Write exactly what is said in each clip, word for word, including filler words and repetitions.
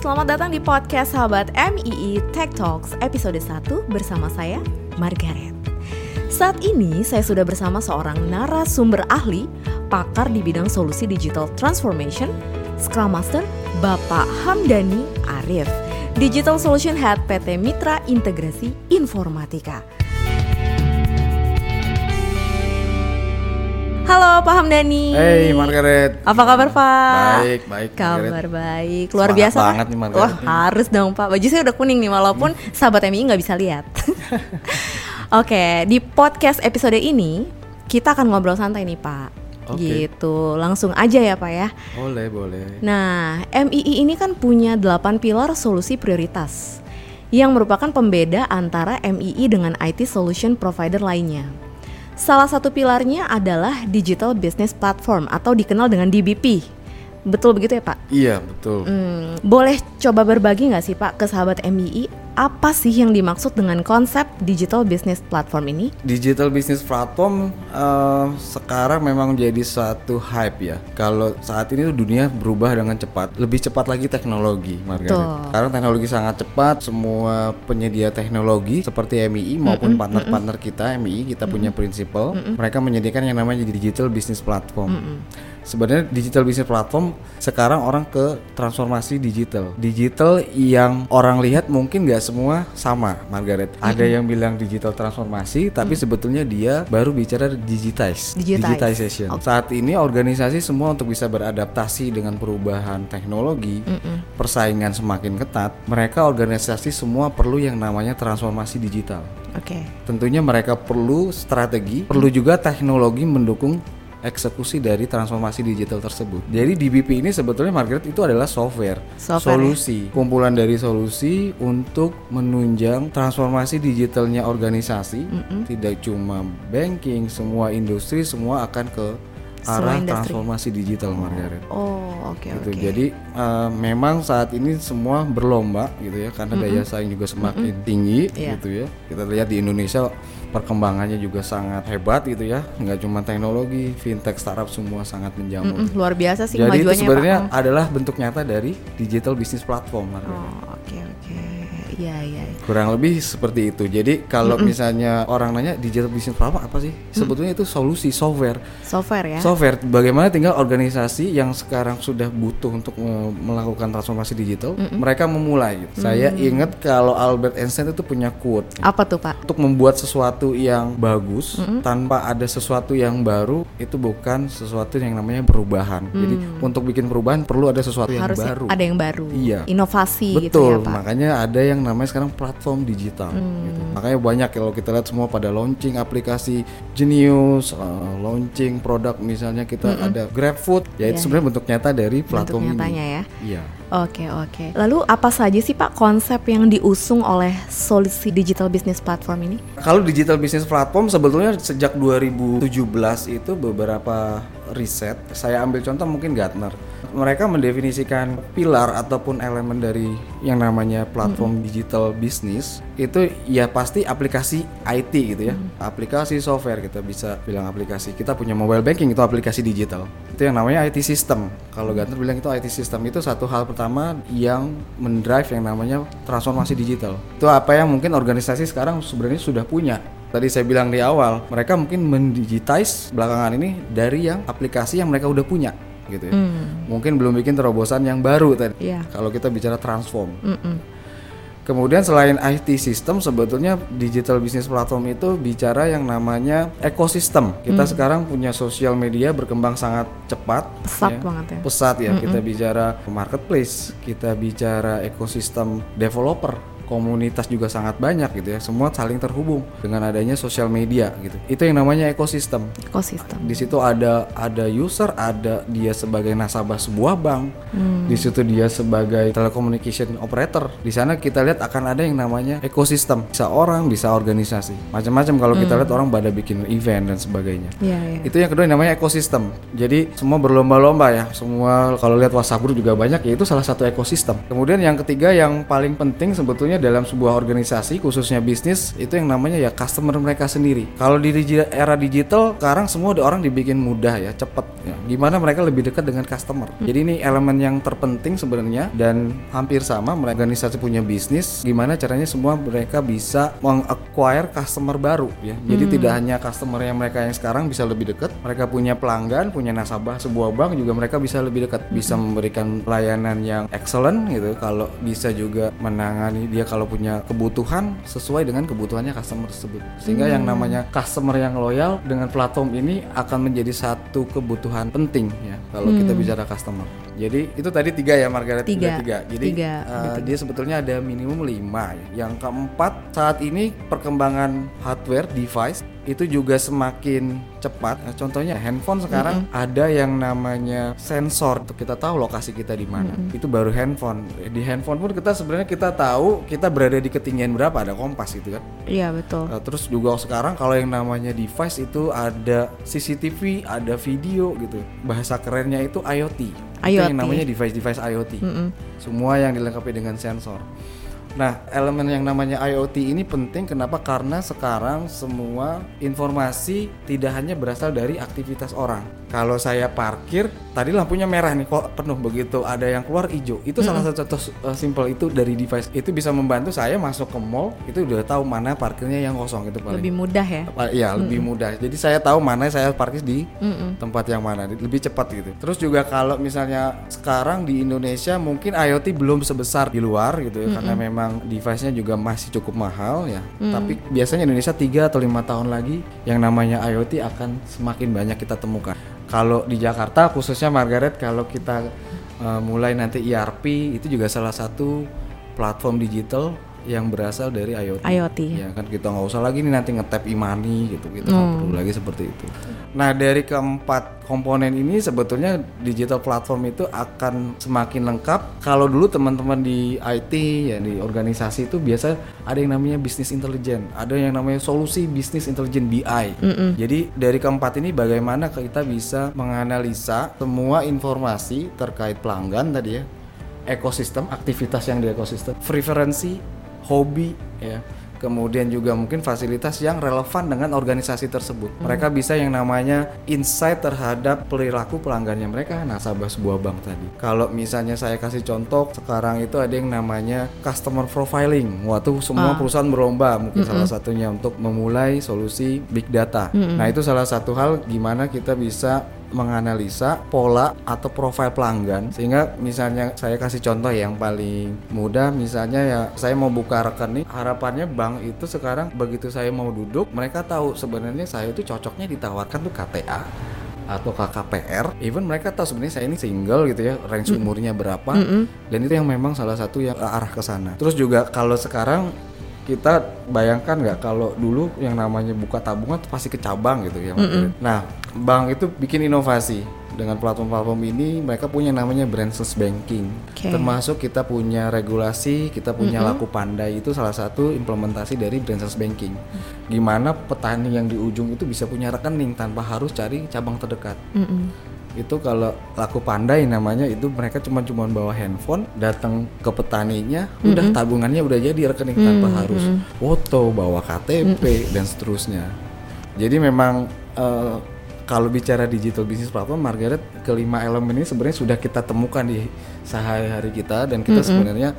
selamat datang di Podcast Sahabat M I I Tech Talks episode satu bersama saya, Margaret. Saat ini saya sudah bersama seorang narasumber ahli, pakar di bidang solusi digital transformation, Scrum Master, Bapak Hamdani Arif, Digital Solution Head P T Mitra Integrasi Informatika. Halo Pak Hamdani. Hey Margaret. Apa kabar Pak? Baik, baik. Kabar baik. Luar biasa banget nih Margaret. Wah, harus dong Pak. Baju saya udah kuning nih walaupun hmm. sahabat M I I nggak bisa lihat. Oke, di podcast episode ini kita akan ngobrol santai nih Pak. Okay. Gitu. Langsung aja ya Pak ya. Boleh, boleh. Nah, M I I ini kan punya delapan pilar solusi prioritas yang merupakan pembeda antara M I I dengan I T solution provider lainnya. Salah satu pilarnya adalah Digital Business Platform atau dikenal dengan D B P. Betul begitu ya Pak? Iya betul. Hmm, boleh coba berbagi nggak sih Pak ke sahabat M I I apa sih yang dimaksud dengan konsep Digital Business Platform ini? Digital Business Platform uh, sekarang memang jadi suatu hype ya. Kalau saat ini dunia berubah dengan cepat, lebih cepat lagi teknologi Margaret. Tuh. Sekarang teknologi sangat cepat, semua penyedia teknologi seperti M I I maupun mm-mm, partner-partner mm-mm. kita M I I kita mm-mm. punya prinsipal, mm-mm. mereka menyediakan yang namanya Digital Business Platform. Mm-mm. Sebenarnya Digital Business Platform sekarang orang ke transformasi digital. Digital yang orang lihat mungkin gak semua sama Margaret. Mm-hmm. Ada yang bilang digital transformasi tapi mm-hmm. sebetulnya dia baru bicara digitize, digitize. digitization. Okay. Saat ini organisasi semua untuk bisa beradaptasi dengan perubahan teknologi, mm-hmm. persaingan semakin ketat, mereka organisasi semua perlu yang namanya transformasi digital. Oke. Okay. Tentunya mereka perlu strategi, mm-hmm. perlu juga teknologi mendukung eksekusi dari transformasi digital tersebut. Jadi D B P ini sebetulnya Margaret itu adalah software, software solusi, ya? Kumpulan dari solusi untuk menunjang transformasi digitalnya organisasi. Mm-mm. Tidak cuma banking, semua industri semua akan ke arah transformasi digital Margaret. Oh, oke okay, gitu. oke. Okay. Jadi uh, memang saat ini semua berlomba gitu ya karena mm-hmm. daya saing juga semakin mm-hmm. tinggi yeah. gitu ya. Kita lihat di Indonesia perkembangannya juga sangat hebat gitu ya, nggak cuma teknologi, fintech, startup semua sangat menjamur. Mm-mm, luar biasa sih kemajuannya. Jadi itu sebenarnya Pak. adalah bentuk nyata dari digital business platform. Margaret. Oh oke okay, oke, okay. ya ya. Kurang lebih seperti itu. Jadi kalau Mm-mm. misalnya orang nanya digital business platform apa sih? Sebetulnya Mm-mm. itu solusi software. Software ya. Software. Bagaimana tinggal organisasi yang sekarang sudah butuh untuk melakukan transformasi digital, Mm-mm. mereka memulai. Gitu. Saya ingat kalau Albert Einstein itu punya quote. Apa tuh Pak? Untuk membuat sesuatu yang bagus mm-hmm. tanpa ada sesuatu yang baru itu bukan sesuatu yang namanya perubahan. Mm. Jadi untuk bikin perubahan perlu ada sesuatu yang Harus baru. Ada yang baru. Iya. Inovasi. Betul. Gitu ya, Pak. Makanya ada yang namanya sekarang platform digital. Mm. Gitu. Makanya banyak kalau kita lihat semua pada launching aplikasi Jenius, uh, launching produk misalnya kita mm-hmm. ada GrabFood. Ya itu yeah. sebenarnya bentuk nyata dari platform bentuk nyatanya ini. Ya. Iya. Oke oke. Lalu apa saja sih Pak konsep yang diusung oleh solusi digital business platform ini? Kalau digital business platform sebetulnya sejak dua ribu tujuh belas itu beberapa riset, saya ambil contoh mungkin Gartner. Mereka mendefinisikan pilar ataupun elemen dari yang namanya platform mm-hmm. digital business itu ya pasti aplikasi I T gitu ya. Mm-hmm. Aplikasi software kita bisa bilang aplikasi. Kita punya mobile banking itu aplikasi digital. Itu yang namanya I T system. Kalau Gartner bilang itu I T system itu satu hal pertama yang mendrive yang namanya transformasi mm-hmm. digital. Itu apa yang mungkin organisasi sekarang sebenarnya sudah punya. Tadi saya bilang di awal, mereka mungkin mendigitize belakangan ini dari yang aplikasi yang mereka udah punya gitu ya. Mm. Mungkin belum bikin terobosan yang baru tadi. Yeah. Kalau kita bicara transform. Mm-mm. Kemudian selain I T system sebetulnya digital business platform itu bicara yang namanya ekosistem. Kita mm. sekarang punya sosial media berkembang sangat cepat. Pesat ya. banget ya. Pesat ya. Mm-mm. Kita bicara marketplace, kita bicara ekosistem developer. Komunitas juga sangat banyak gitu ya, semua saling terhubung dengan adanya sosial media gitu. Itu yang namanya ekosistem. Ekosistem. Di situ ada ada user, ada dia sebagai nasabah sebuah bank, hmm. di situ dia sebagai telecommunication operator. Di sana kita lihat akan ada yang namanya ekosistem. Bisa orang, bisa organisasi. Macam-macam kalau hmm. kita lihat orang pada bikin event dan sebagainya. Yeah, yeah. Itu yang kedua yang namanya ekosistem. Jadi semua berlomba-lomba ya, semua kalau lihat WhatsApp group juga banyak ya itu salah satu ekosistem. Kemudian yang ketiga yang paling penting sebetulnya dalam sebuah organisasi khususnya bisnis itu yang namanya ya customer mereka sendiri. Kalau di era digital sekarang semua orang dibikin mudah ya, cepat ya. Gimana mereka lebih dekat dengan customer. Jadi ini elemen yang terpenting sebenarnya dan hampir sama organisasi punya bisnis. Gimana caranya semua mereka bisa meng-acquire customer baru ya. Jadi hmm. tidak hanya customer yang mereka yang sekarang bisa lebih dekat, mereka punya pelanggan, punya nasabah sebuah bank juga mereka bisa lebih dekat, bisa memberikan pelayanan yang excellent gitu. Kalau bisa juga menangani dia kalau punya kebutuhan sesuai dengan kebutuhannya customer tersebut. Sehingga hmm. yang namanya customer yang loyal dengan platform ini akan menjadi satu kebutuhan penting ya kalau hmm. kita bicara customer. Jadi itu tadi tiga ya Margaret, tiga, tiga. Jadi tiga. Uh, dia sebetulnya ada minimum lima. Yang keempat, saat ini perkembangan hardware device itu juga semakin cepat. Nah, contohnya handphone sekarang mm-hmm. ada yang namanya sensor untuk kita tahu lokasi kita di mana. Mm-hmm. Itu baru handphone. Di handphone pun kita sebenarnya kita tahu kita berada di ketinggian berapa, ada kompas gitu kan. Iya betul. Nah, terus juga sekarang kalau yang namanya device itu ada C C T V, ada video gitu. Bahasa kerennya itu IoT. IoT. Itu yang namanya device-device IoT. Mm-hmm. Semua yang dilengkapi dengan sensor. Nah, elemen yang namanya IoT ini penting. Kenapa? Karena sekarang semua informasi tidak hanya berasal dari aktivitas orang. Kalau saya parkir, tadi lampunya merah nih, kok penuh, begitu ada yang keluar hijau. Itu mm-hmm. salah satu contoh uh, simple itu dari device. Itu bisa membantu saya masuk ke mall, itu udah tahu mana parkirnya yang kosong, itu paling lebih mudah ya. Iya, mm-hmm. lebih mudah. Jadi saya tahu mana saya parkir di mm-hmm. tempat yang mana, lebih cepat gitu. Terus juga kalau misalnya sekarang di Indonesia mungkin IoT belum sebesar di luar gitu ya, mm-hmm. karena memang device-nya juga masih cukup mahal ya. Hmm. Tapi biasanya Indonesia tiga atau lima tahun lagi yang namanya IoT akan semakin banyak kita temukan. Kalau di Jakarta khususnya Margaret, kalau kita uh, mulai nanti E R P itu juga salah satu platform digital yang berasal dari IoT. IoT. Ya kan, kita nggak usah lagi nih nanti ngetap e-money gitu, kita nggak hmm. perlu lagi seperti itu. Nah, dari keempat komponen ini sebetulnya digital platform itu akan semakin lengkap. Kalau dulu teman-teman di I T ya di organisasi itu biasa ada yang namanya business intelligence, ada yang namanya solusi business intelligence B I. Mm-mm. Jadi dari keempat ini bagaimana kita bisa menganalisa semua informasi terkait pelanggan tadi ya, ekosistem, aktivitas yang di ekosistem, preferensi, hobi ya. Kemudian juga mungkin fasilitas yang relevan dengan organisasi tersebut. Hmm. Mereka bisa yang namanya insight terhadap perilaku pelanggannya mereka, nasabah sebuah bank tadi. Kalau misalnya saya kasih contoh, sekarang itu ada yang namanya customer profiling. Waktu semua ah. perusahaan berlomba, mungkin mm-hmm. salah satunya untuk memulai solusi big data. Mm-hmm. Nah, itu salah satu hal gimana kita bisa menganalisa pola atau profil pelanggan. Sehingga misalnya saya kasih contoh yang paling mudah, misalnya ya saya mau buka rekening, harapannya bank itu sekarang begitu saya mau duduk mereka tahu sebenarnya saya itu cocoknya ditawarkan tuh K T A atau K K P R, even mereka tahu sebenarnya saya ini single gitu ya, range umurnya berapa, dan itu yang memang salah satu yang arah ke sana. Terus juga kalau sekarang kita bayangkan nggak kalau dulu yang namanya buka tabungan pasti ke cabang gitu ya. Mm-hmm. Nah, bank itu bikin inovasi dengan platform-platform ini, mereka punya namanya branchless banking. Okay. Termasuk kita punya regulasi, kita punya mm-hmm. laku pandai, itu salah satu implementasi dari branchless banking. Gimana petani yang di ujung itu bisa punya rekening tanpa harus cari cabang terdekat. Mm-hmm. Itu kalau laku pandai namanya, itu mereka cuma cuma bawa handphone datang ke petaninya, mm-hmm. udah tabungannya udah jadi rekening mm-hmm. tanpa harus foto, bawa K T P mm-hmm. dan seterusnya. Jadi memang uh, kalau bicara digital business platform Margaret, kelima elemen ini sebenarnya sudah kita temukan di sehari-hari kita dan kita mm-hmm. sebenarnya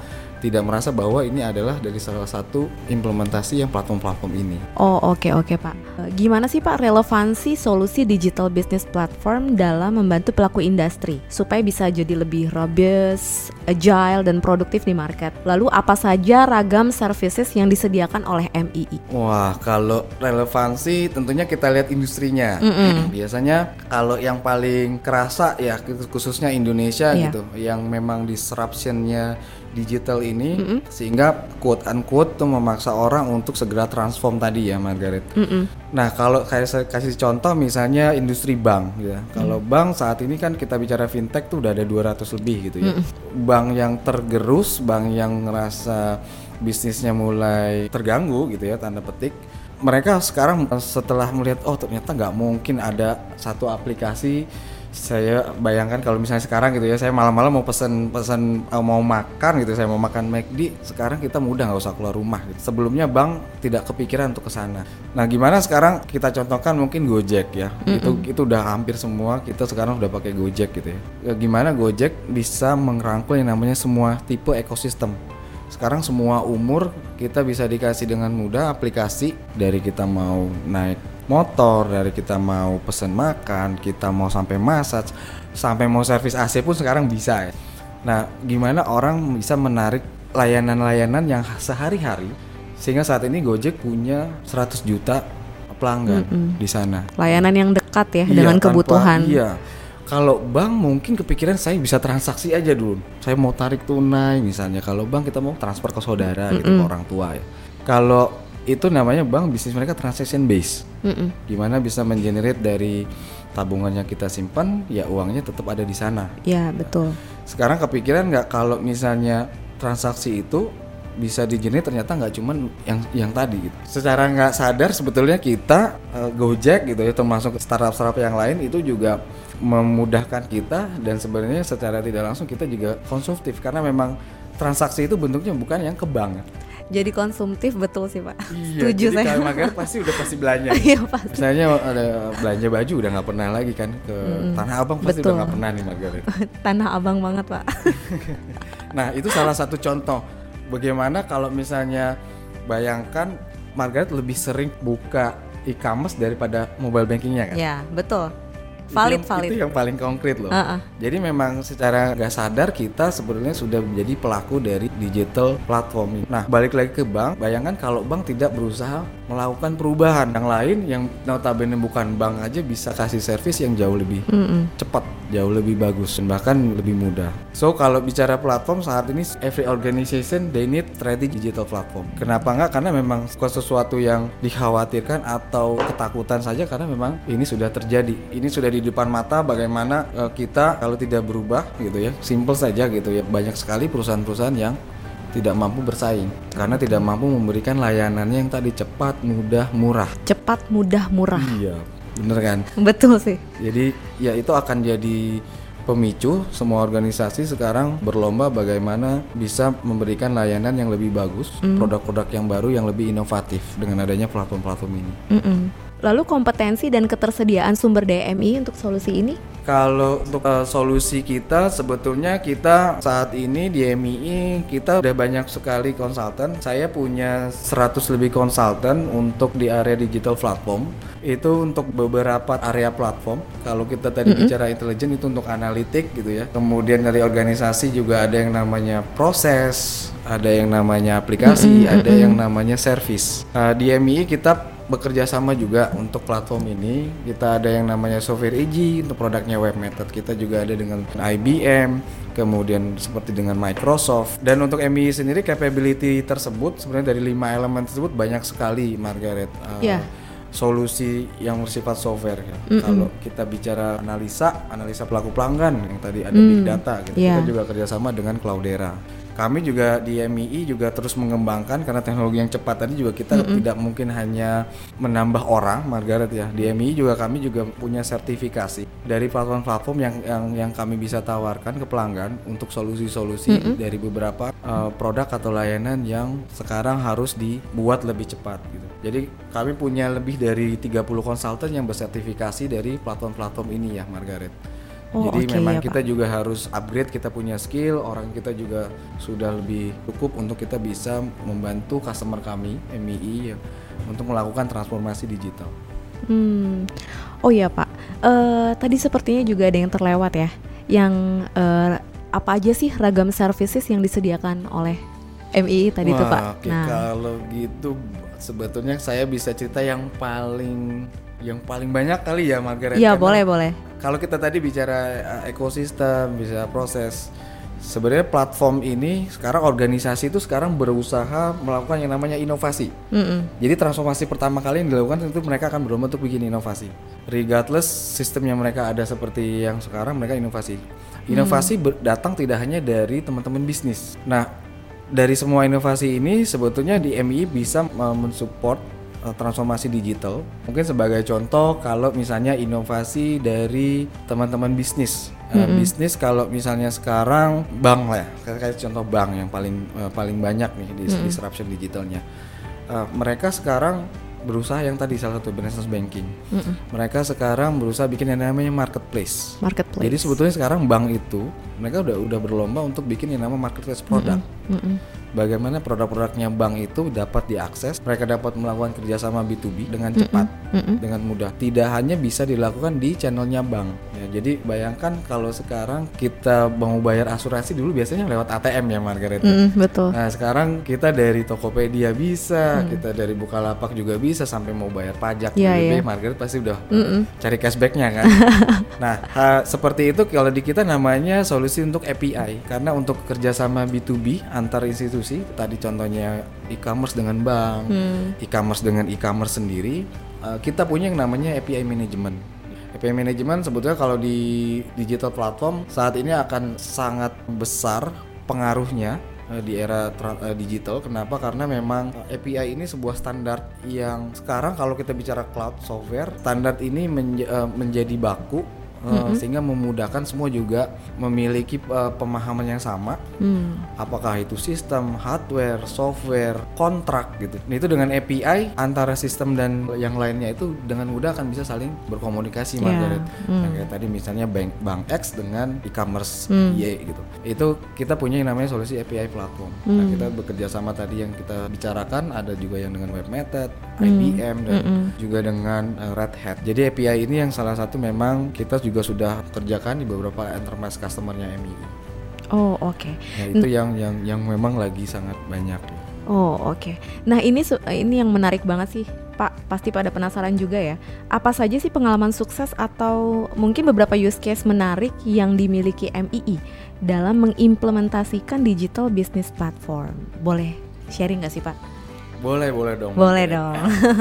tidak merasa bahwa ini adalah dari salah satu implementasi yang platform-platform ini. Oh oke okay, oke okay, Pak. Gimana sih Pak relevansi solusi digital business platform dalam membantu pelaku industri supaya bisa jadi lebih robust, agile, dan produktif di market? Lalu apa saja ragam services yang disediakan oleh M I I? Wah, kalau relevansi tentunya kita lihat industrinya. Mm-mm. Biasanya kalau yang paling kerasa ya khususnya Indonesia yeah. gitu, yang memang disruption-nya digital ini mm-hmm. sehingga quote unquote tuh memaksa orang untuk segera transform tadi ya Margaret. Mm-hmm. Nah kalau saya kasih contoh misalnya industri bank ya. Mm-hmm. Kalau bank saat ini kan kita bicara fintech tuh udah ada dua ratus lebih gitu ya. Mm-hmm. Bank yang tergerus, bank yang ngerasa bisnisnya mulai terganggu gitu ya, tanda petik. Mereka sekarang setelah melihat oh ternyata nggak mungkin ada satu aplikasi saya bayangkan kalau misalnya sekarang gitu ya, saya malam-malam mau pesen-pesen mau makan gitu, saya mau makan McD, sekarang kita mudah nggak usah keluar rumah gitu. Sebelumnya bank tidak kepikiran untuk ke sana. Nah, gimana sekarang kita contohkan mungkin Gojek ya. Mm-mm. Itu itu udah hampir semua kita sekarang udah pakai Gojek gitu ya. Gimana Gojek bisa merangkul yang namanya semua tipe ekosistem. Sekarang semua umur kita bisa dikasih dengan mudah aplikasi, dari kita mau naik motor, dari kita mau pesen makan, kita mau sampai massage, sampai mau servis A C pun sekarang bisa ya. Nah, gimana orang bisa menarik layanan-layanan yang sehari-hari sehingga saat ini Gojek punya seratus juta pelanggan mm-hmm. di sana. Layanan yang dekat ya, iya, dengan tanpa, kebutuhan. Iya. Kalau bank mungkin kepikiran saya bisa transaksi aja dulu. Saya mau tarik tunai misalnya. Kalau bank kita mau transfer ke saudara mm-mm. gitu, ke orang tua ya. Kalau itu namanya bank, bisnis mereka transaction based. Mm-mm. Gimana bisa mengenerate dari tabungannya kita simpan, ya uangnya tetap ada di sana. Ya, betul. Sekarang kepikiran nggak kalau misalnya transaksi itu bisa dijenis ternyata nggak cuman yang yang tadi gitu. Secara nggak sadar sebetulnya kita uh, Gojek gitu ya, termasuk startup-startup yang lain itu juga memudahkan kita, dan sebenarnya secara tidak langsung kita juga konsumtif karena memang transaksi itu bentuknya bukan yang ke bank. Jadi konsumtif, betul sih Pak. Iya, setuju saya. Jadi kalau Margaret pasti udah pasti belanja. Iya pasti. Misalnya ada belanja baju udah nggak pernah lagi kan ke mm, Tanah Abang, pasti betul. Udah nggak pernah nih Margaret. Tanah Abang banget Pak. Nah, itu salah satu contoh. Bagaimana kalau misalnya bayangkan Margaret lebih sering buka e-commerce daripada mobile bankingnya kan? Iya betul, valid itu yang, valid. Itu yang paling konkret loh. Uh-uh. Jadi memang secara nggak sadar kita sebenarnya sudah menjadi pelaku dari digital platform. Nah balik lagi ke bank, bayangkan kalau bank tidak berusaha melakukan perubahan yang lain yang notabene bukan bank aja bisa kasih servis yang jauh lebih mm-hmm. cepat, jauh lebih bagus, dan bahkan lebih mudah. So kalau bicara platform saat ini every organization they need ready digital platform. Kenapa enggak? Karena memang sesuatu yang dikhawatirkan atau ketakutan saja, karena memang ini sudah terjadi. Ini sudah di depan mata bagaimana uh, kita kalau tidak berubah gitu ya. Simple saja gitu ya. Banyak sekali perusahaan-perusahaan yang tidak mampu bersaing karena tidak mampu memberikan layanannya yang tadi cepat, mudah, murah. Cepat, mudah, murah. Iya. Bener kan? Betul sih. Jadi ya itu akan jadi pemicu semua organisasi sekarang berlomba bagaimana bisa memberikan layanan yang lebih bagus, mm. produk-produk yang baru yang lebih inovatif dengan adanya platform-platform ini. Mm-mm. Lalu kompetensi dan ketersediaan sumber daya M I untuk solusi ini? Kalau untuk uh, solusi kita, sebetulnya kita saat ini di M I I kita udah banyak sekali konsultan. Saya punya seratus lebih konsultan untuk di area digital platform. Itu untuk beberapa area platform. Kalau kita tadi mm-hmm. bicara intelijen itu untuk analitik gitu ya. Kemudian dari organisasi juga ada yang namanya proses, ada yang namanya aplikasi, mm-hmm. ada yang namanya service. Uh, di M I I kita bekerja sama juga untuk platform ini. Kita ada yang namanya software I G untuk produknya Web Method. Kita juga ada dengan I B M, kemudian seperti dengan Microsoft. Dan untuk M I I sendiri capability tersebut sebenarnya dari lima elemen tersebut banyak sekali Margaret. Uh, yeah. Solusi yang bersifat software ya. Mm-hmm. Kalau kita bicara analisa, analisa pelaku pelanggan yang tadi ada mm. big data gitu. Yeah. Kita juga kerjasama dengan Cloudera. Kami juga di M I I juga terus mengembangkan karena teknologi yang cepat tadi juga kita mm-hmm. tidak mungkin hanya menambah orang Margaret ya. Di M I I juga kami juga punya sertifikasi dari platform-platform yang yang, yang kami bisa tawarkan ke pelanggan untuk solusi-solusi mm-hmm. dari beberapa uh, produk atau layanan yang sekarang harus dibuat lebih cepat gitu. Jadi kami punya lebih dari tiga puluh konsultan yang bersertifikasi dari platform-platform ini ya Margaret. Oh, jadi okay, memang ya, kita Pak. Juga harus upgrade, kita punya skill, orang kita juga sudah lebih cukup untuk kita bisa membantu customer kami, M I I, ya, untuk melakukan transformasi digital. Hmm. Oh iya Pak, uh, tadi sepertinya juga ada yang terlewat ya, yang uh, apa aja sih ragam services yang disediakan oleh M I I tadi? Wah, tuh Pak. Okay. Nah, kalau gitu sebetulnya saya bisa cerita yang paling... yang paling banyak kali ya Margaret. Iya boleh boleh. Kalau kita tadi bicara ekosistem, bisa proses. Sebenarnya platform ini sekarang organisasi itu sekarang berusaha melakukan yang namanya inovasi. Mm-hmm. Jadi transformasi pertama kali yang dilakukan itu mereka akan berlomba untuk bikin inovasi. Regardless sistem yang mereka ada seperti yang sekarang, mereka inovasi. Inovasi mm. ber- datang tidak hanya dari teman-teman bisnis. Nah dari semua inovasi ini sebetulnya di M I I bisa mensupport transformasi digital. Mungkin sebagai contoh, kalau misalnya inovasi dari teman-teman bisnis. Mm-hmm. Bisnis kalau misalnya sekarang bank lah, kayak contoh bank yang paling uh, paling banyak nih di mm-hmm. disruption digitalnya. Uh, mereka sekarang berusaha yang tadi salah satu business banking. Mm-hmm. Mereka sekarang berusaha bikin yang namanya marketplace. Marketplace. Jadi sebetulnya sekarang bank itu mereka udah udah berlomba untuk bikin yang namanya marketplace produk. Mm-hmm. Mm-hmm. Bagaimana produk-produknya bank itu dapat diakses, mereka dapat melakukan kerjasama B to B dengan cepat, mm-hmm. dengan mudah. Tidak hanya bisa dilakukan di channelnya bank. Ya, jadi bayangkan kalau sekarang kita mau bayar asuransi dulu biasanya lewat A T M ya Margaret. Mm, betul. Nah sekarang kita dari Tokopedia bisa, mm. kita dari Bukalapak juga bisa, sampai mau bayar pajak yeah, B B B yeah. Margaret pasti udah mm-hmm. cari cashbacknya kan. Nah ha, seperti itu kalau di kita namanya solusi untuk A P I, karena untuk kerjasama B to B antar institusi. Tadi contohnya e-commerce dengan bank, hmm. e-commerce dengan e-commerce sendiri, uh, kita punya yang namanya A P I management. A P I management sebetulnya kalau di digital platform saat ini akan sangat besar pengaruhnya uh, di era tra- uh, digital. Kenapa? Karena memang A P I ini sebuah standar yang sekarang kalau kita bicara cloud software, standar ini menj- uh, menjadi baku. Uh, mm-hmm. Sehingga memudahkan semua juga memiliki uh, pemahaman yang sama, mm. apakah itu sistem, hardware, software, kontrak gitu. Nah, itu dengan A P I antara sistem dan yang lainnya itu dengan mudah akan bisa saling berkomunikasi, yeah. Margaret. Mm. Nah, kayak tadi misalnya bank, bank X dengan e-commerce mm. Y gitu. Itu kita punya yang namanya solusi A P I platform. Mm. Nah, kita bekerja sama tadi yang kita bicarakan ada juga yang dengan Web Method, mm. I B M dan mm-hmm. juga dengan uh, Red Hat. Jadi A P I ini yang salah satu memang kita juga juga sudah kerjakan di beberapa enterprise customer-nya M I I. Oh, oke. Okay. Nah, itu N- yang yang yang memang lagi sangat banyak. Oh, oke. Okay. Nah, ini su- ini yang menarik banget sih, Pak. Pasti pada penasaran juga ya. Apa saja sih pengalaman sukses atau mungkin beberapa use case menarik yang dimiliki M I I dalam mengimplementasikan digital business platform? Boleh sharing nggak sih, Pak? Boleh, boleh dong. Boleh dong.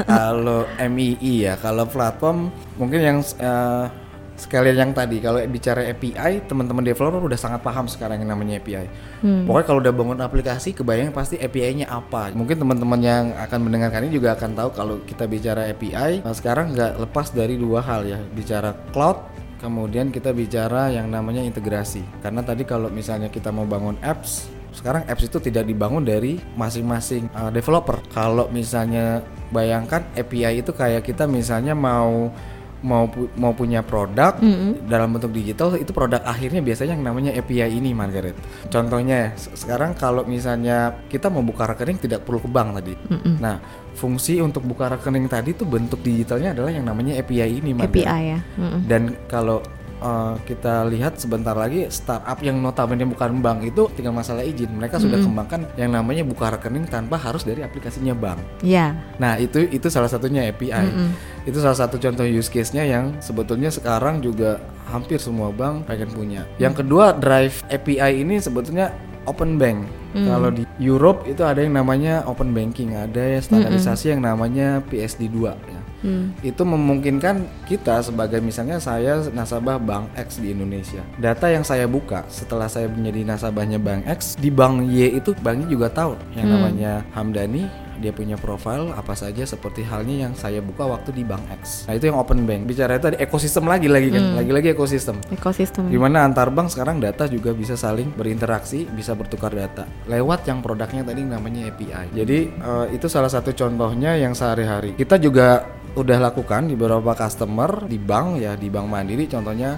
Kalau M I I ya, kalau platform mungkin yang uh, sekalian yang tadi, kalau bicara A P I, teman-teman developer udah sangat paham sekarang yang namanya A P I. Hmm. Pokoknya kalau udah bangun aplikasi, kebayang pasti A P I-nya apa. Mungkin teman-teman yang akan mendengarkan ini juga akan tahu kalau kita bicara A P I, nah sekarang nggak lepas dari dua hal ya. Bicara cloud, kemudian kita bicara yang namanya integrasi. Karena tadi kalau misalnya kita mau bangun apps, sekarang apps itu tidak dibangun dari masing-masing uh, developer. Kalau misalnya bayangkan A P I itu kayak kita misalnya mau mau pu- mau punya produk mm-hmm. dalam bentuk digital, itu produk akhirnya biasanya yang namanya A P I ini, Margaret. Contohnya se- sekarang kalau misalnya kita mau buka rekening tidak perlu ke bank tadi. Mm-hmm. Nah, fungsi untuk buka rekening tadi itu bentuk digitalnya adalah yang namanya A P I ini, Margaret. A P I ya. Mm-hmm. Dan kalau Uh, kita lihat sebentar lagi startup yang notabene bukan bank itu tinggal masalah izin, mereka mm-hmm. sudah kembangkan yang namanya buka rekening tanpa harus dari aplikasinya bank. Iya. Yeah. Nah itu itu salah satunya A P I. Mm-hmm. Itu salah satu contoh use case-nya yang sebetulnya sekarang juga hampir semua bank pengen punya. Yang kedua, drive A P I ini sebetulnya open bank. Mm. Kalau di Europe itu ada yang namanya open banking, ada standarisasi mm-hmm. yang namanya P S D dua ya. Hmm. Itu memungkinkan kita sebagai misalnya saya nasabah Bank X di Indonesia, data yang saya buka setelah saya menjadi nasabahnya Bank X di Bank Y itu banknya juga tahu yang hmm. namanya Hamdani, dia punya profil apa saja seperti halnya yang saya buka waktu di Bank X. Nah itu yang open bank. Bicara itu ada ekosistem lagi-lagi kan, hmm. lagi-lagi ekosistem. Ekosistem. Dimana antar bank sekarang data juga bisa saling berinteraksi, bisa bertukar data lewat yang produknya tadi namanya A P I. Jadi uh, itu salah satu contohnya yang sehari-hari kita juga udah lakukan di beberapa customer di bank ya, di Bank Mandiri contohnya.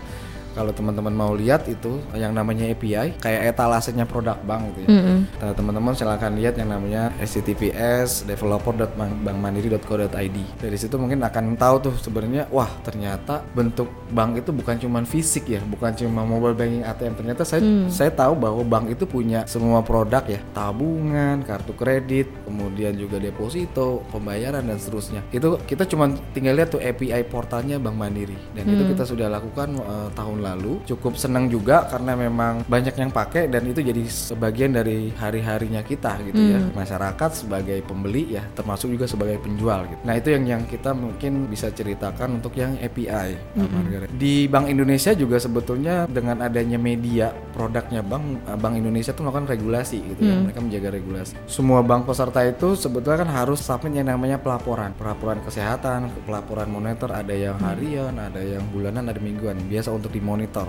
Kalau teman-teman mau lihat itu yang namanya A P I kayak etalasenya produk bank gitu ya. Mm-hmm. Nah, teman-teman silakan lihat yang namanya h t t p s developer dot bank mandiri dot co dot i d. Dari situ mungkin akan tahu tuh sebenarnya, wah ternyata bentuk bank itu bukan cuma fisik ya, bukan cuma mobile banking A T M. Ternyata saya mm. saya tahu bahwa bank itu punya semua produk ya, tabungan, kartu kredit, kemudian juga deposito, pembayaran dan seterusnya. Itu kita cuma tinggal lihat tuh A P I portalnya Bank Mandiri dan mm. itu kita sudah lakukan uh, tahun lalu. Cukup senang juga karena memang banyak yang pakai dan itu jadi sebagian dari hari-harinya kita gitu hmm. ya. Masyarakat sebagai pembeli ya, termasuk juga sebagai penjual gitu. Nah, itu yang yang kita mungkin bisa ceritakan untuk yang A P I. Hmm. Di Bank Indonesia juga sebetulnya dengan adanya media produknya Bank Bank Indonesia tuh melakukan regulasi gitu hmm. ya. Mereka menjaga regulasi. Semua bank peserta itu sebetulnya kan harus submit yang namanya pelaporan. Pelaporan kesehatan, pelaporan moneter, ada yang harian, ada yang bulanan, ada mingguan. Biasa untuk dimonitor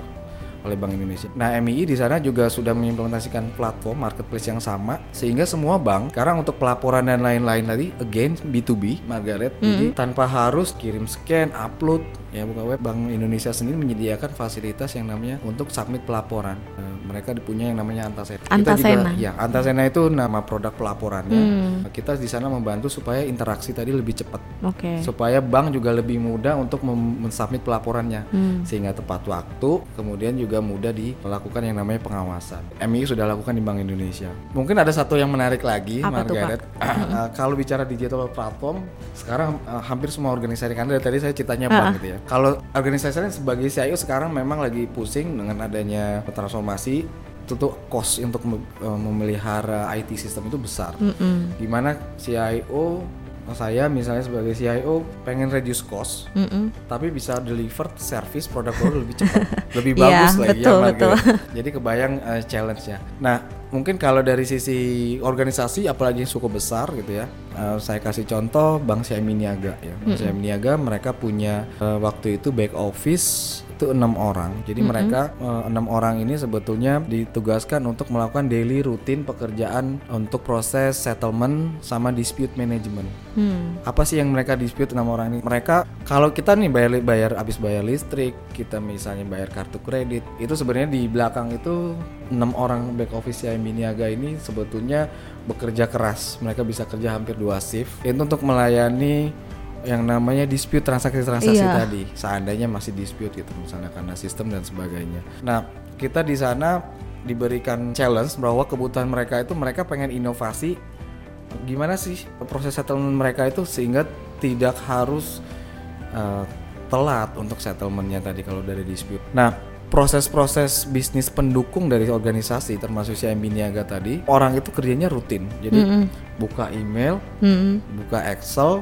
oleh Bank Indonesia. Nah, M I I di sana juga sudah mengimplementasikan platform marketplace yang sama sehingga semua bank sekarang untuk pelaporan dan lain-lain tadi again B to B, Margaret. Mm-hmm. Jadi tanpa harus kirim scan, upload ya buka web, Bank Indonesia sendiri menyediakan fasilitas yang namanya untuk submit pelaporan. Nah, mereka punya yang namanya Antasena. Antasena. Kita juga, ya, Antasena itu nama produk pelaporannya. Mm. Kita di sana membantu supaya interaksi tadi lebih cepat. Okay. Supaya bank juga lebih mudah untuk mem- mensubmit pelaporannya mm. sehingga tepat waktu, kemudian juga mudah dilakukan yang namanya pengawasan. M I I sudah lakukan di Bank Indonesia. Mungkin ada satu yang menarik lagi, apa Margaret. Tuh, uh, kalau bicara digital platform, sekarang uh, hampir semua organisasi kan dari tadi saya ceritanya uh-uh. bank gitu ya. Kalau organisasi sebagai C I O sekarang memang lagi pusing dengan adanya transformasi, itu cost untuk mem- memelihara I T system itu besar. Mm-mm. Gimana C I O saya misalnya sebagai C I O pengen reduce cost, mm-mm. tapi bisa deliver service produk-produk lebih cepat, lebih bagus yeah, lagi betul, ya betul. Jadi kebayang uh, challenge-nya. Nah, mungkin kalau dari sisi organisasi apalagi yang cukup besar gitu ya. Uh, saya kasih contoh Bank C I M B Niaga ya. Bank mm-hmm. C I M B Niaga mereka punya uh, waktu itu back office itu enam orang. Jadi mm-hmm. mereka enam uh, orang ini sebetulnya ditugaskan untuk melakukan daily rutin pekerjaan untuk proses settlement sama dispute management. Mm. Apa sih yang mereka dispute enam orang ini? Mereka kalau kita nih bayar bayar habis bayar listrik, kita misalnya bayar kartu kredit, itu sebenarnya di belakang itu enam orang back office C I M B Niaga ini sebetulnya bekerja keras. Mereka bisa kerja hampir dua shift itu untuk melayani yang namanya dispute transaksi-transaksi iya. tadi, seandainya masih dispute gitu misalnya karena sistem dan sebagainya. Nah, kita di sana diberikan challenge bahwa kebutuhan mereka itu mereka pengen inovasi gimana sih proses settlement mereka itu sehingga tidak harus uh, telat untuk settlementnya tadi kalau dari dispute. Nah, proses-proses bisnis pendukung dari organisasi termasuk C I M B Niaga tadi, orang itu kerjanya rutin. Jadi mm-hmm. buka email, mm-hmm. buka Excel,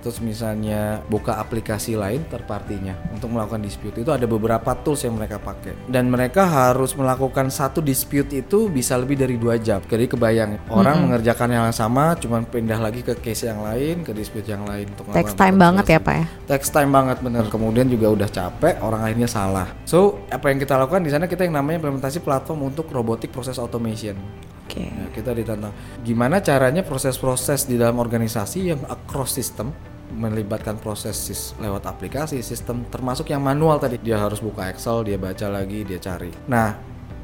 terus misalnya buka aplikasi lain third party-nya untuk melakukan dispute. Itu ada beberapa tools yang mereka pakai dan mereka harus melakukan satu dispute itu bisa lebih dari dua jam. Jadi kebayang orang mm-hmm. mengerjakan yang sama cuman pindah lagi ke case yang lain, ke dispute yang lain untuk takes time banget ya Pak ya. Takes time banget bener. Kemudian juga udah capek, orang akhirnya salah. So, apa yang kita lakukan di sana kita yang namanya implementasi platform untuk robotic process automation. Okay. Nah, kita ditantang gimana caranya proses-proses di dalam organisasi yang across system melibatkan proses sis, lewat aplikasi sistem termasuk yang manual tadi dia harus buka Excel, dia baca lagi, dia cari. Nah,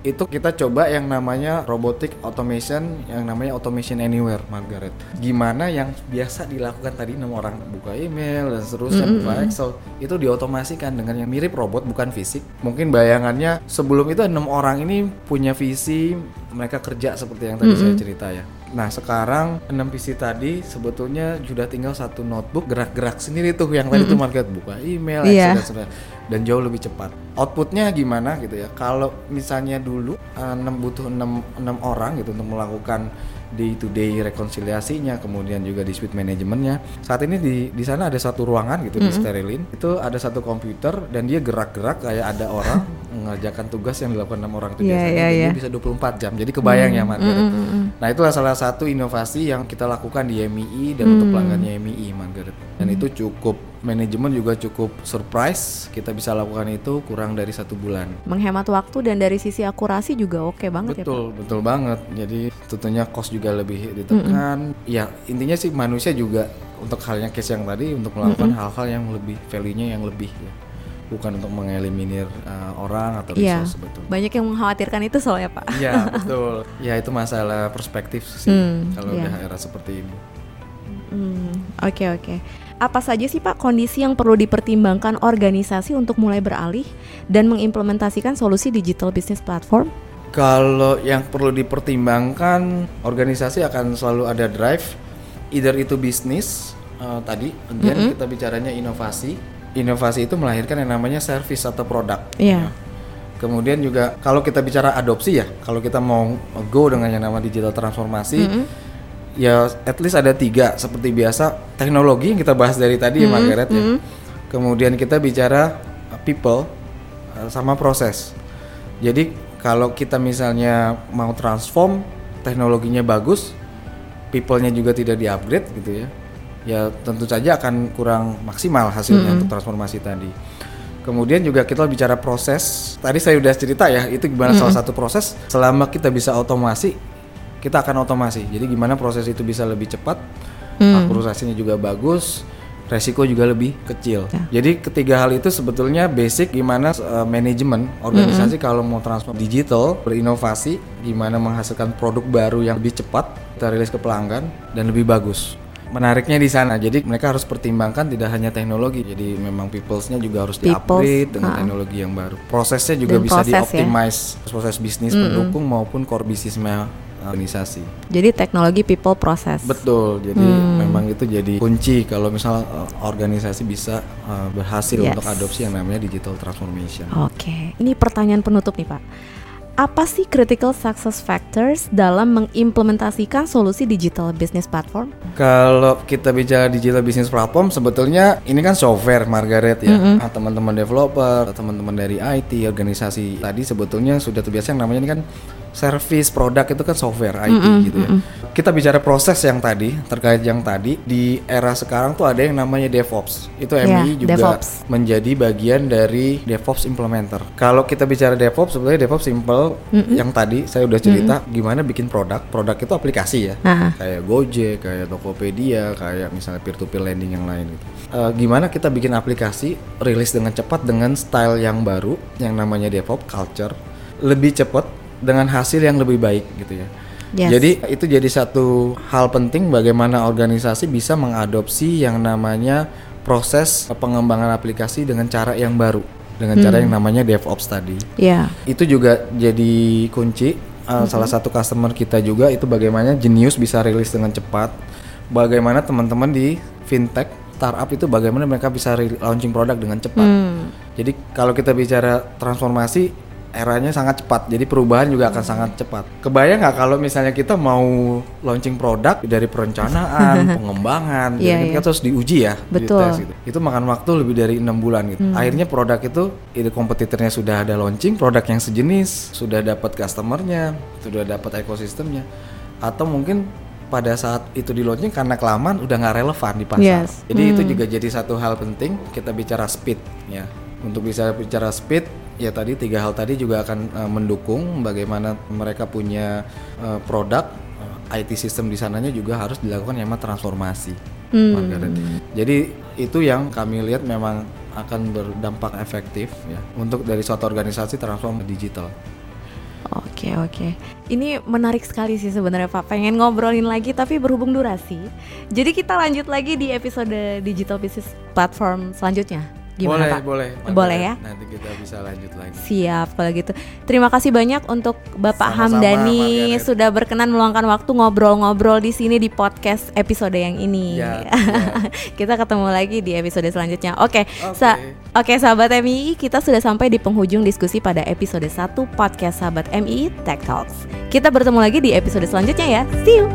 itu kita coba yang namanya robotic automation, yang namanya Automation Anywhere, Margaret. Gimana yang biasa dilakukan tadi enam orang buka email dan seterusnya mm-hmm. buka Excel itu diotomasikan dengan yang mirip robot bukan fisik. Mungkin bayangannya sebelum itu enam orang ini punya visi, mereka kerja seperti yang tadi mm-hmm. saya cerita ya. Nah, sekarang enam P C tadi sebetulnya sudah tinggal satu notebook gerak-gerak sendiri tuh yang tadi mm-hmm. tuh market buka email yeah. Excel, dan, dan jauh lebih cepat. Outputnya gimana gitu ya? Kalau misalnya dulu enam butuh enam orang gitu untuk melakukan day to day rekonsiliasinya, kemudian juga dispute manajemennya. Saat ini di di sana ada satu ruangan gitu mm-hmm. di sterilin. Itu ada satu komputer dan dia gerak-gerak kayak ada orang mengerjakan tugas yang dilakukan enam orang itu yeah, biasanya yeah, yeah. bisa dua puluh empat jam. Jadi kebayang mm-hmm. ya Margaret. Mm-hmm. Nah, itulah salah satu inovasi yang kita lakukan di M I I dan mm-hmm. untuk pelanggannya M I I Margaret. Dan mm-hmm. itu cukup manajemen juga cukup surprise. Kita bisa lakukan itu kurang dari satu bulan. Menghemat waktu dan dari sisi akurasi juga oke banget. Betul, ya Pak? Betul banget. Jadi tentunya cost juga lebih ditekan. Mm-hmm. Ya intinya sih manusia juga untuk halnya case yang tadi untuk melakukan mm-hmm. hal-hal yang lebih value-nya yang lebih. Ya. Bukan untuk mengeliminir uh, orang atau yeah. resource sebetulnya. Banyak yang mengkhawatirkan itu soalnya Pak. Iya betul. Ya itu masalah perspektif sih mm, kalau yeah. udah era seperti ini. Oke mm, oke. Okay, okay. Apa saja sih Pak kondisi yang perlu dipertimbangkan organisasi untuk mulai beralih dan mengimplementasikan solusi digital business platform? Kalau yang perlu dipertimbangkan, organisasi akan selalu ada drive, either itu bisnis, uh, tadi kemudian mm-hmm. kita bicaranya inovasi. Inovasi itu melahirkan yang namanya service atau produk. Iya. Yeah. Kemudian juga kalau kita bicara adopsi ya, kalau kita mau go dengan yang nama digital transformasi, mm-hmm. ya at least ada tiga seperti biasa, teknologi yang kita bahas dari tadi, mm-hmm. ya Margaret ya. Mm-hmm. Kemudian kita bicara people sama proses. Jadi kalau kita misalnya mau transform, teknologinya bagus, people-nya juga tidak di-upgrade gitu ya, ya tentu saja akan kurang maksimal hasilnya mm-hmm. untuk transformasi tadi. Kemudian juga kita bicara proses. Tadi saya sudah cerita ya, itu gimana mm-hmm. salah satu proses. Selama kita bisa otomasi, kita akan otomasi. Jadi gimana proses itu bisa lebih cepat, mm. akurasinya juga bagus, resiko juga lebih kecil. Ya. Jadi ketiga hal itu sebetulnya basic gimana uh, manajemen organisasi mm-hmm. kalau mau transform digital, berinovasi, gimana menghasilkan produk baru yang lebih cepat, kita rilis ke pelanggan dan lebih bagus. Menariknya di sana, jadi mereka harus pertimbangkan tidak hanya teknologi, jadi memang peoples-nya juga harus di-upgrade dengan ha. teknologi yang baru. Prosesnya juga dan bisa proses di-optimize ya? Proses bisnis mm-hmm. pendukung maupun core bisnisnya organisasi. Jadi teknologi, people, proses. Betul, jadi hmm. memang itu jadi kunci kalau misal uh, organisasi bisa uh, berhasil yes. untuk adopsi yang namanya digital transformation. Oke, okay. Ini pertanyaan penutup nih Pak. Apa sih critical success factors dalam mengimplementasikan solusi digital business platform? Kalau kita bicara digital business platform, sebetulnya ini kan software, Margaret ya. Mm-hmm. Nah, teman-teman developer, teman-teman dari I T, organisasi tadi sebetulnya sudah terbiasa yang namanya ini kan service, produk itu kan software, I T mm-hmm. gitu ya. Kita bicara proses yang tadi, terkait yang tadi, di era sekarang tuh ada yang namanya DevOps. Itu M I yeah, juga DevOps. Menjadi bagian dari DevOps implementer. Kalau kita bicara DevOps, sebetulnya DevOps simple. Mm-hmm. Yang tadi saya udah cerita mm-hmm. gimana bikin produk. Produk itu aplikasi ya. Aha. Kayak Gojek, kayak Tokopedia, kayak misalnya peer-to-peer lending yang lain gitu. Uh, gimana kita bikin aplikasi, rilis dengan cepat dengan style yang baru, yang namanya DevOps culture, lebih cepat dengan hasil yang lebih baik gitu ya. Yes. Jadi itu jadi satu hal penting bagaimana organisasi bisa mengadopsi yang namanya proses pengembangan aplikasi dengan cara yang baru. Dengan hmm. cara yang namanya DevOps tadi. Yeah. Itu juga jadi kunci. Uh, mm-hmm. Salah satu customer kita juga itu bagaimana Jenius bisa rilis dengan cepat. Bagaimana teman-teman di fintech, startup itu bagaimana mereka bisa re- launching produk dengan cepat. Mm. Jadi kalau kita bicara transformasi, eranya sangat cepat. Jadi perubahan juga akan mm. sangat cepat. Kebayang nggak kalau misalnya kita mau launching produk dari perencanaan, pengembangan, yeah, jadi yeah. kita harus diuji ya. Betul. Dites, gitu. Itu makan waktu lebih dari enam bulan gitu. Mm. Akhirnya produk itu, itu kompetitornya sudah ada launching, produk yang sejenis, sudah dapat customernya, sudah dapat ekosistemnya. Atau mungkin pada saat itu di launching karena kelamaan udah nggak relevan di pasar. Yes. Jadi mm. itu juga jadi satu hal penting, kita bicara speed ya. Untuk bisa bicara speed, ya tadi tiga hal tadi juga akan uh, mendukung bagaimana mereka punya uh, produk, uh, I T system di sananya juga harus dilakukan yang transformasi. Hmm. Jadi itu yang kami lihat memang akan berdampak efektif ya untuk dari suatu organisasi transformasi digital. Oke oke, ini menarik sekali sih sebenarnya Pak. Pengen ngobrolin lagi tapi berhubung durasi. Jadi kita lanjut lagi di episode Digital Business Platform selanjutnya. Gimana, boleh, Pak? Boleh, boleh. Boleh ya? Nanti kita bisa lanjut lagi. Siap kalau gitu. Terima kasih banyak untuk Bapak Sama-sama, Hamdani Margaret. Sudah berkenan meluangkan waktu ngobrol-ngobrol di sini di podcast episode yang ini. Ya, ya. Kita ketemu lagi di episode selanjutnya. Oke. Okay. Oke, okay. Sa- okay, sahabat M I I, kita sudah sampai di penghujung diskusi pada episode satu podcast Sahabat M I I Tech Talks. Kita bertemu lagi di episode selanjutnya ya. See you.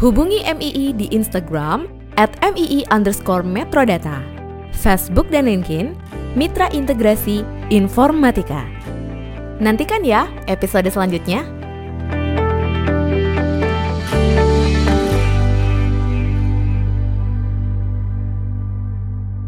Hubungi M I I di Instagram at M I I underscore Metrodata, Facebook dan LinkedIn Mitra Integrasi Informatika. Nantikan ya episode selanjutnya.